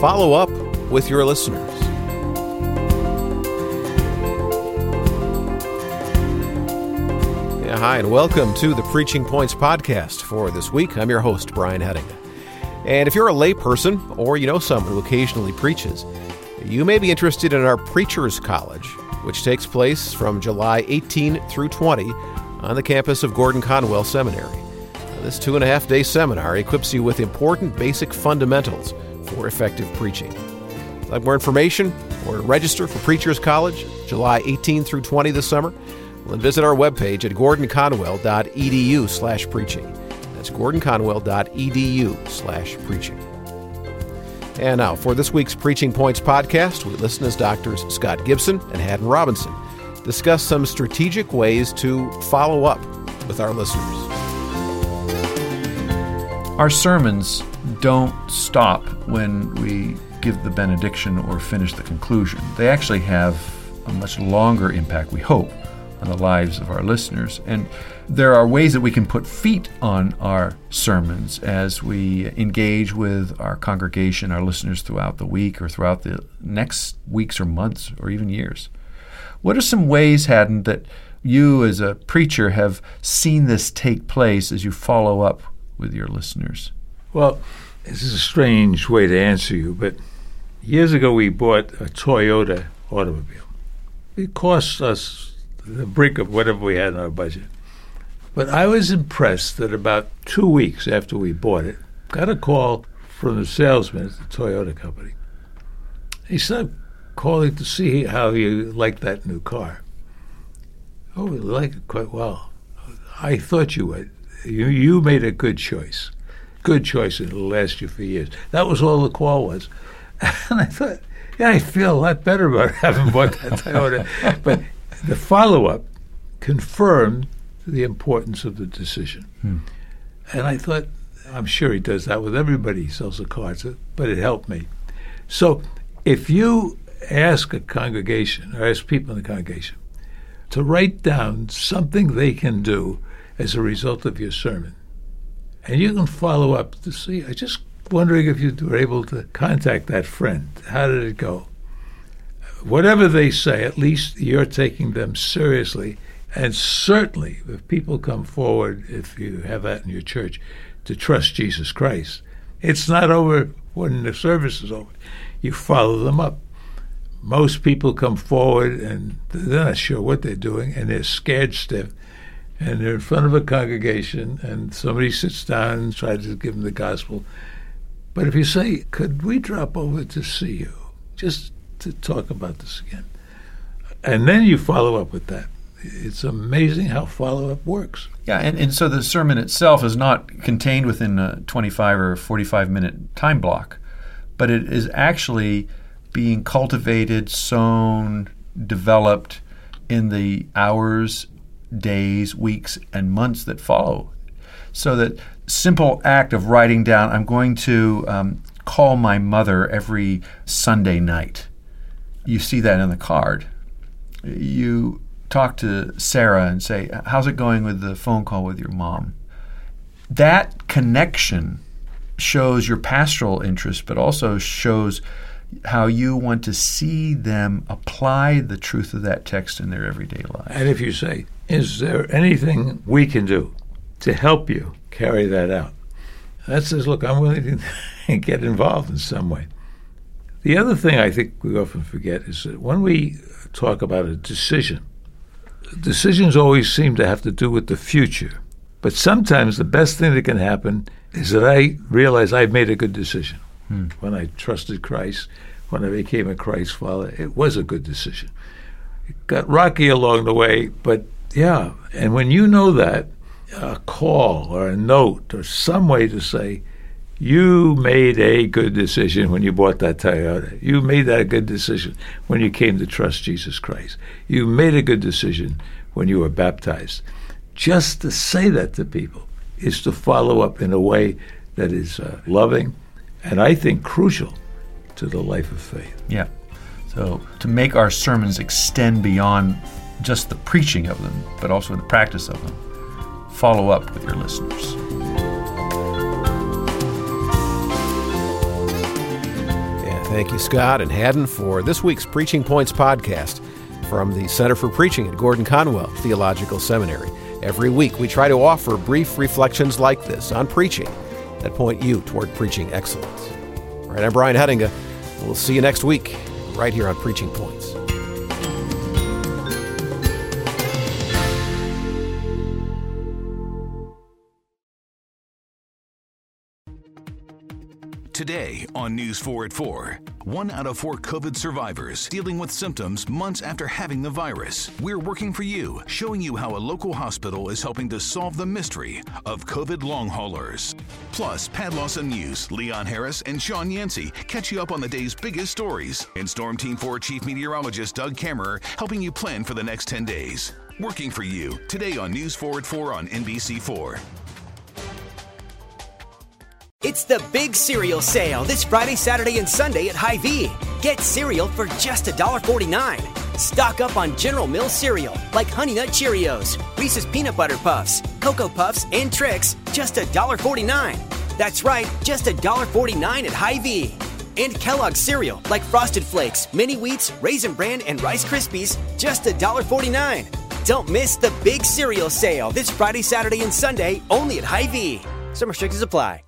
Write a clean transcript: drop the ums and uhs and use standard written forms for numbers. Follow up with your listeners. Yeah, hi, and welcome to the Preaching Points Podcast for this week. I'm your host, Brian Hedding. And if you're a layperson or you know someone who occasionally preaches, you may be interested in our Preachers College, which takes place from July 18 through 20 on the campus of Gordon-Conwell Seminary. Now, this 2.5-day seminar equips you with important basic fundamentals for effective preaching. If you'd like more information or to register for Preachers College, July 18 through 20 this summer, well, then visit our webpage at gordonconwell.edu/preaching. That's gordonconwell.edu/preaching. And now, for this week's Preaching Points podcast, we listen as Doctors Scott Gibson and Haddon Robinson discuss some strategic ways to follow up with our listeners. Our sermons don't stop when we give the benediction or finish the conclusion. They actually have a much longer impact, we hope, on the lives of our listeners. And there are ways that we can put feet on our sermons as we engage with our congregation, our listeners throughout the week or throughout the next weeks or months or even years. What are some ways, Haddon, that you as a preacher have seen this take place as you follow up with your listeners? Well, this is a strange way to answer you, but years ago we bought a Toyota automobile. It cost us the brink of whatever we had in our budget. But I was impressed that about 2 weeks after we bought it, got a call from the salesman at the Toyota company. He started calling to see how you liked that new car. Oh, we liked it quite well. I thought you would. You made a good choice. Good choice, it'll last you for years. That was all the call was. And I thought, yeah, I feel a lot better about having bought that Toyota. But the follow-up confirmed the importance of the decision. And I thought, I'm sure he does that with everybody he sells a car to, but it helped me. So if you ask a congregation, or ask people in the congregation, to write down something they can do as a result of your sermon, and you can follow up to see, I'm just wondering if you were able to contact that friend. How did it go? Whatever they say, at least you're taking them seriously. And certainly, if people come forward, if you have that in your church, to trust Jesus Christ, it's not over when the service is over. You follow them up. Most people come forward, and they're not sure what they're doing, and they're scared stiff. And they're in front of a congregation, and somebody sits down and tries to give them the gospel. But if you say, could we drop over to see you, just to talk about this again? And then you follow up with that. It's amazing how follow-up works. Yeah, and so the sermon itself is not contained within a 25 or 45-minute time block, but it is actually being cultivated, sown, developed in the hours, days, weeks, and months that follow. So that simple act of writing down, I'm going to call my mother every Sunday night. You see that in the card. You talk to Sarah and say, how's it going with the phone call with your mom? That connection shows your pastoral interest, but also shows how you want to see them apply the truth of that text in their everyday life. And if you say, is there anything we can do to help you carry that out? That says, look, I'm willing to get involved in some way. The other thing I think we often forget is that when we talk about a decision, decisions always seem to have to do with the future. But sometimes the best thing that can happen is that I realize I've made a good decision. When I trusted Christ, when I became a Christ follower, it was a good decision. It got rocky along the way, but yeah. And when you know that, a call or a note or some way to say, You made a good decision when you bought that Toyota. You made that good decision when you came to trust Jesus Christ. You made a good decision when you were baptized. Just to say that to people is to follow up in a way that is loving and I think crucial to the life of faith. Yeah. So to make our sermons extend beyond just the preaching of them, but also the practice of them, follow up with your listeners. Thank you, Scott and Haddon, for this week's Preaching Points Podcast from the Center for Preaching at Gordon-Conwell Theological Seminary. Every week, we try to offer brief reflections like this on preaching that point you toward preaching excellence. All right, I'm Brian Hedding. We'll see you next week right here on Preaching Points. Today on News 4 at 4, 1 out of 4 COVID survivors dealing with symptoms months after having the virus. We're working for you, showing you how a local hospital is helping to solve the mystery of COVID long haulers. Plus, Pat Lawson News, Leon Harris and Sean Yancey catch you up on the day's biggest stories. And Storm Team 4 Chief Meteorologist Doug Kammerer helping you plan for the next 10 days. Working for you, today on News 4 at 4 on NBC4. It's the big cereal sale this Friday, Saturday, and Sunday at Hy-Vee. Get cereal for just $1.49. Stock up on General Mills cereal like Honey Nut Cheerios, Reese's Peanut Butter Puffs, Cocoa Puffs, and Trix, just $1.49. That's right, just $1.49 at Hy-Vee. And Kellogg's cereal like Frosted Flakes, Mini Wheats, Raisin Bran, and Rice Krispies, just $1.49. Don't miss the big cereal sale this Friday, Saturday, and Sunday only at Hy-Vee. Some restrictions apply.